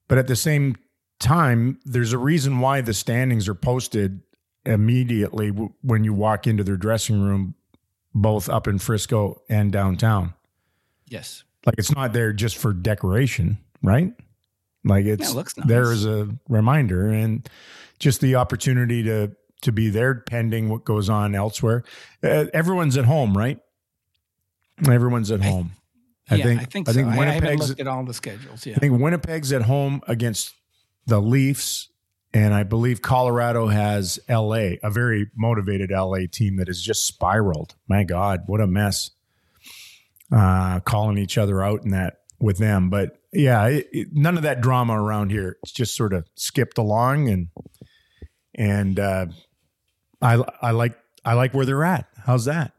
but at the same time, there's a reason why the standings are posted immediately w- when you walk into their dressing room, both up in Frisco and downtown. Yes. Like, it's not there just for decoration, right? Like, it's, yeah, it looks nice. There is a reminder and just the opportunity to, to be there pending what goes on elsewhere. Uh, everyone's at home, right? Everyone's at I, home. I yeah, think, I think, I think so. Winnipeg's, I haven't looked at all the schedules. Yeah. I think Winnipeg's at home against the Leafs. And I believe Colorado has L A, a very motivated L A team that has just spiraled. My God, what a mess. Uh, calling each other out in that with them. But yeah, it, it, none of that drama around here. It's just sort of skipped along, and and uh, I I like I like where they're at. How's that?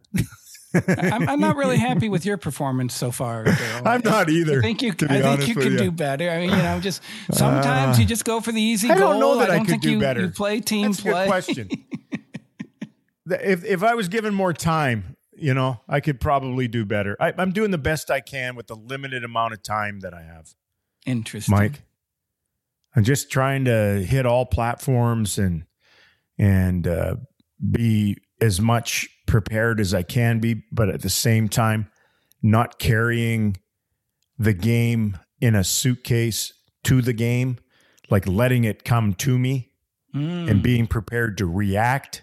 I'm, I'm not really happy with your performance so far, Daryl. I'm not either. I think you, I think you can you. do better. I mean, you know, just sometimes uh, you just go for the easy goal. I don't goal. know that I, don't I could think do you, better. You play team That's play. That's a good question. if if I was given more time, you know, I could probably do better. I, I'm doing the best I can with the limited amount of time that I have. Interesting, Mike. I'm just trying to hit all platforms and and uh, be as much prepared as I can be, but at the same time, not carrying the game in a suitcase to the game, like letting it come to me mm. and being prepared to react.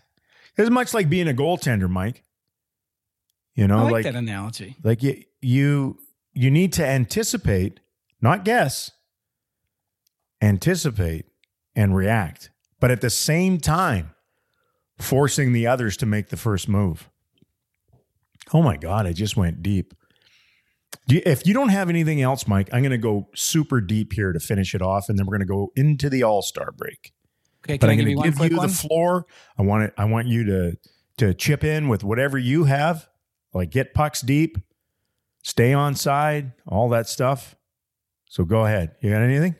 It's much like being a goaltender, Mike. You know, I like, like that analogy. Like you, you, you need to anticipate, not guess, anticipate and react, but at the same time, forcing the others to make the first move. Oh my God, I just went deep. Do you, if you don't have anything else, Mike, I'm going to go super deep here to finish it off, and then we're going to go into the All-Star break. Okay, but can I'm going to give, give you one? the floor. I want it. I want you to to chip in with whatever you have. Like, get pucks deep, stay on side, all that stuff. So go ahead. You got anything?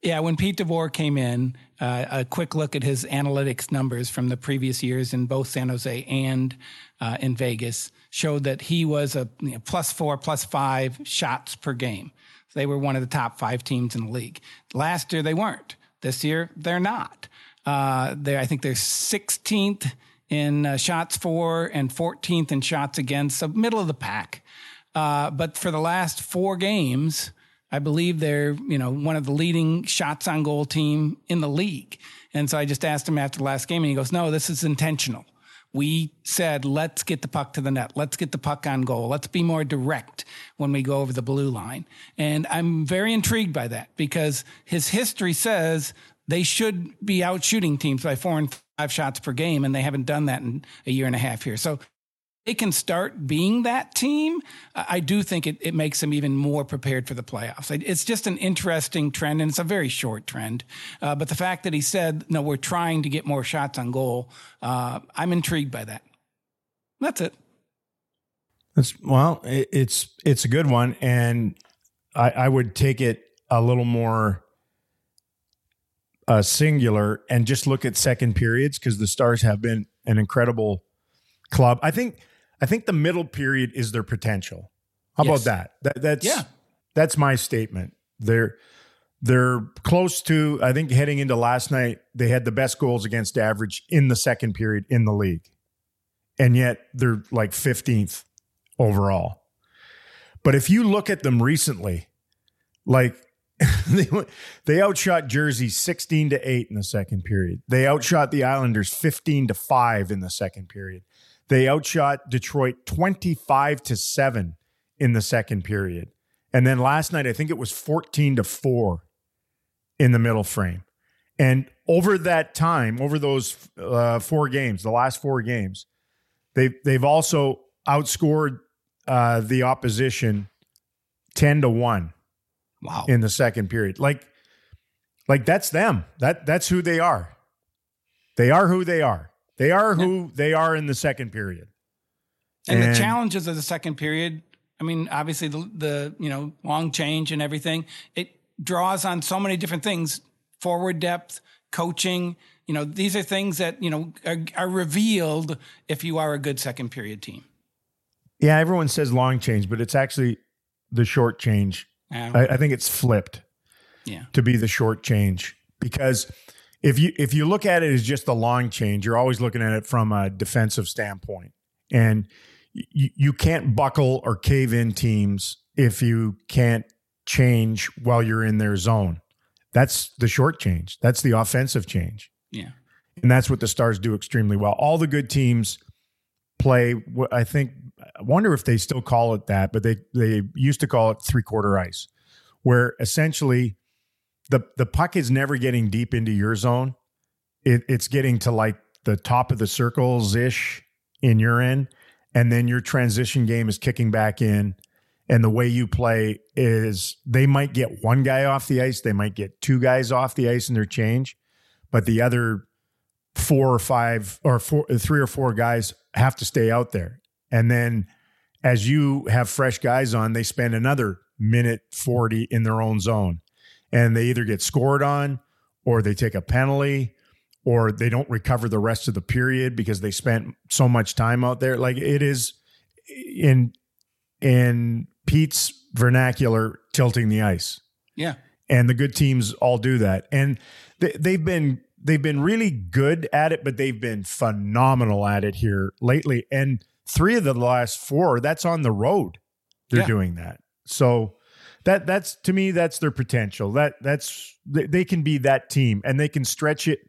Yeah, when Pete DeBoer came in, uh, a quick look at his analytics numbers from the previous years in both San Jose and uh, in Vegas showed that he was a you know, plus four, plus five shots per game. So they were one of the top five teams in the league. Last year, they weren't. This year, they're not. Uh, they, I think they're sixteenth in uh, shots for and fourteenth in shots against, so middle of the pack. Uh, but for the last four games, I believe they're, you know, one of the leading shots on goal team in the league. And so I just asked him after the last game, and he goes, no, this is intentional. We said, let's get the puck to the net. Let's get the puck on goal. Let's be more direct when we go over the blue line. And I'm very intrigued by that, because his history says they should be out shooting teams by four and five shots per game, and they haven't done that in a year and a half here. So they can start being that team. I do think it, it makes them even more prepared for the playoffs. It's just an interesting trend, and it's a very short trend. Uh, but the fact that he said, no, we're trying to get more shots on goal, uh, I'm intrigued by that. That's it. That's, well, it, it's it's a good one, and I, I would take it a little more uh, singular and just look at second periods, because the Stars have been an incredible club. I think... I think the middle period is their potential. How yes. about that? that that's yeah. That's my statement. They're they're close to, I think heading into last night, they had the best goals against average in the second period in the league. And yet they're like fifteenth overall. But if you look at them recently, like they, they outshot Jersey sixteen to eight in the second period. They outshot the Islanders fifteen to five in the second period. They outshot Detroit twenty-five to seven in the second period. And then last night, I think it was fourteen to four in the middle frame. And over that time, over those uh, four games, the last four games, they've, they've also outscored uh, the opposition ten to one wow. in the second period. Like, like that's them. That that's who they are. They are who they are. They are who they are in the second period. And, and the challenges of the second period, I mean, obviously the, the, you know, long change and everything, it draws on so many different things, forward depth, coaching, you know, these are things that, you know, are, are revealed if you are a good second period team. Yeah, everyone says long change, but it's actually the short change. I, I, I think it's flipped yeah. to be the short change, because if you if you look at it as just the long change, you're always looking at it from a defensive standpoint, and you, you can't buckle or cave in teams if you can't change while you're in their zone. That's the short change. That's the offensive change. Yeah. And that's what the Stars do extremely well. All the good teams play, I think, I wonder if they still call it that, but they, they used to call it three-quarter ice, where essentially the the puck is never getting deep into your zone. It, it's getting to like the top of the circles-ish in your end, and then your transition game is kicking back in, and the way you play is they might get one guy off the ice, they might get two guys off the ice in their change, but the other four or five or four, three or four guys have to stay out there. And then as you have fresh guys on, they spend another minute forty in their own zone, and they either get scored on or they take a penalty or they don't recover the rest of the period because they spent so much time out there. Like, it is in, in Pete's vernacular, tilting the ice. Yeah. And the good teams all do that. And they, they've been, They've been really good at it, but they've been phenomenal at it here lately. And three of the last four, that's on the road. They're yeah. doing that. So that that's to me, that's their potential. That that's they can be that team, and they can stretch it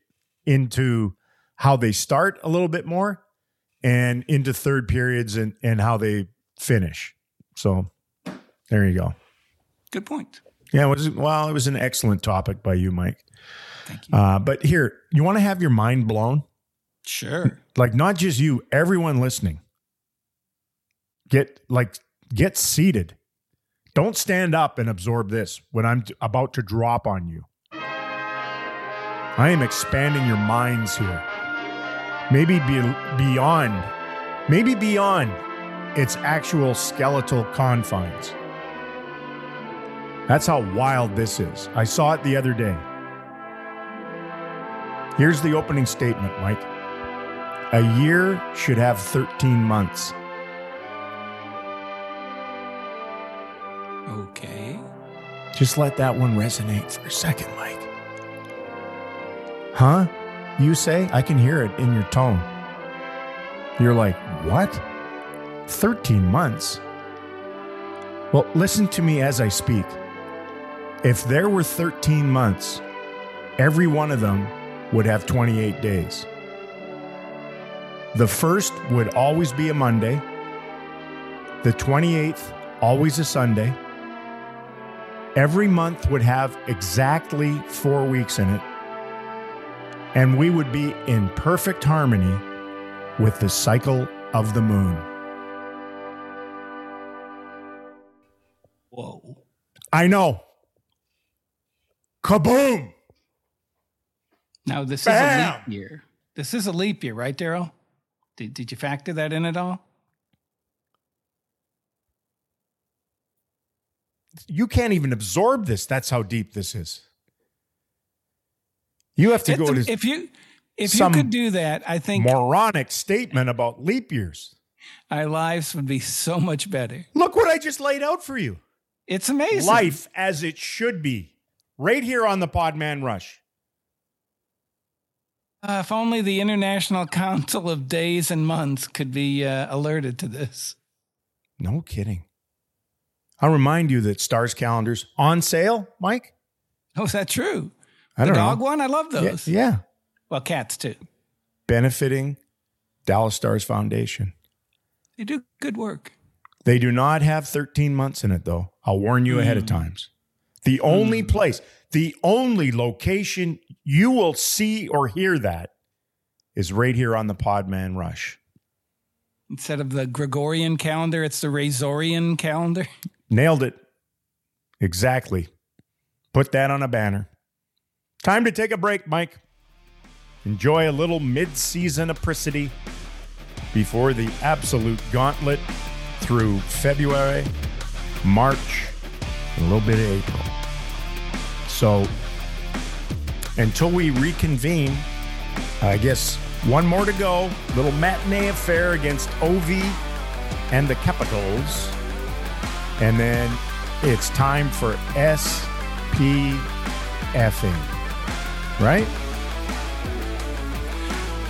into how they start a little bit more and into third periods and, and how they finish. So there you go. Good point. Yeah. It was, well, it was an excellent topic by you, Mike. Uh, but here, you want to have your mind blown? Sure. Like, not just you, everyone listening. Get like get seated. Don't stand up and absorb this when I'm t- about to drop on you. I am expanding your minds here. Maybe be- beyond, maybe beyond its actual skeletal confines. That's how wild this is. I saw it the other day. Here's the opening statement, Mike. A year should have thirteen months. Okay. Just let that one resonate for a second, Mike. Huh? You say? I can hear it in your tone. You're like, what? thirteen months? Well, listen to me as I speak. If there were thirteen months, every one of them would have twenty-eight days. The first would always be a Monday. The twenty-eighth, always a Sunday. Every month would have exactly four weeks in it. And we would be in perfect harmony with the cycle of the moon. Whoa. I know. Kaboom! Now, this Bam! is a leap year. This is a leap year, right, Daryl? Did, did you factor that in at all? You can't even absorb this. That's how deep this is. You have to it's, go to if you if some you could do that, I think moronic statement about leap years. Our lives would be so much better. Look what I just laid out for you. It's amazing. Life as it should be, right here on the Podman Rush. Uh, if only the International Council of Days and Months could be uh, alerted to this. No kidding. I'll remind you that Stars calendars on sale, Mike. Oh, is that true? I don't know. The dog one? I love those. Yeah, yeah. Well, cats too. Benefiting Dallas Stars Foundation. They do good work. They do not have thirteen months in it, though. I'll warn you mm. ahead of times. The only mm. place, the only location you will see or hear that is right here on the Podman Rush. Instead of the Gregorian calendar, it's the Razorian calendar. Nailed it. Exactly. Put that on a banner. Time to take a break, Mike. Enjoy a little mid-season apricity before the absolute gauntlet through February, March, a little bit of April. So until we reconvene, I guess one more to go. Little matinee affair against O V and the Capitals. And then it's time for S P F ing, right?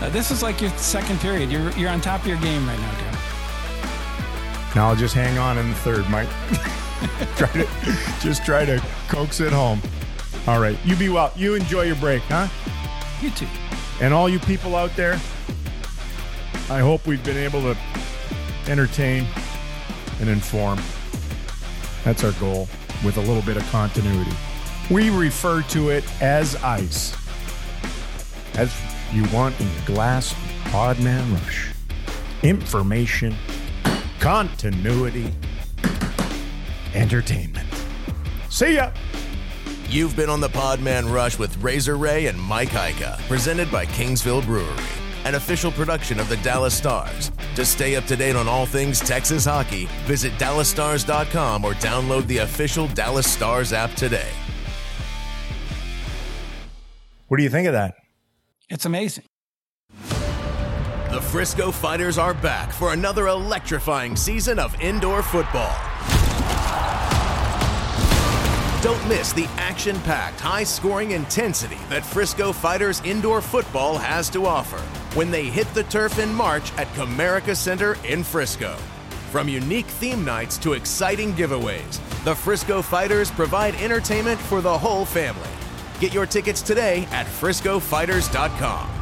Uh, this is like your second period. You're you're on top of your game right now, Dan. Now I'll just hang on in the third, Mike. try to just try to coax it home. All right, you be well. You enjoy your break, huh? You too. And all you people out there, I hope we've been able to entertain and inform. That's our goal with a little bit of continuity. We refer to it as ice. As you want in your glass, Podman Rush. Information, continuity, entertainment. See ya. You've been on the Podman Rush with Razor Ray and Mike Heika, presented by Kingsville Brewery, an official production of the Dallas Stars. To stay up to date on all things Texas hockey, visit Dallas Stars dot com or download the official Dallas Stars app today. What do you think of that? It's amazing. The Frisco Fighters are back for another electrifying season of indoor football. Don't miss the action-packed, high-scoring intensity that Frisco Fighters indoor football has to offer when they hit the turf in March at Comerica Center in Frisco. From unique theme nights to exciting giveaways, the Frisco Fighters provide entertainment for the whole family. Get your tickets today at Frisco Fighters dot com.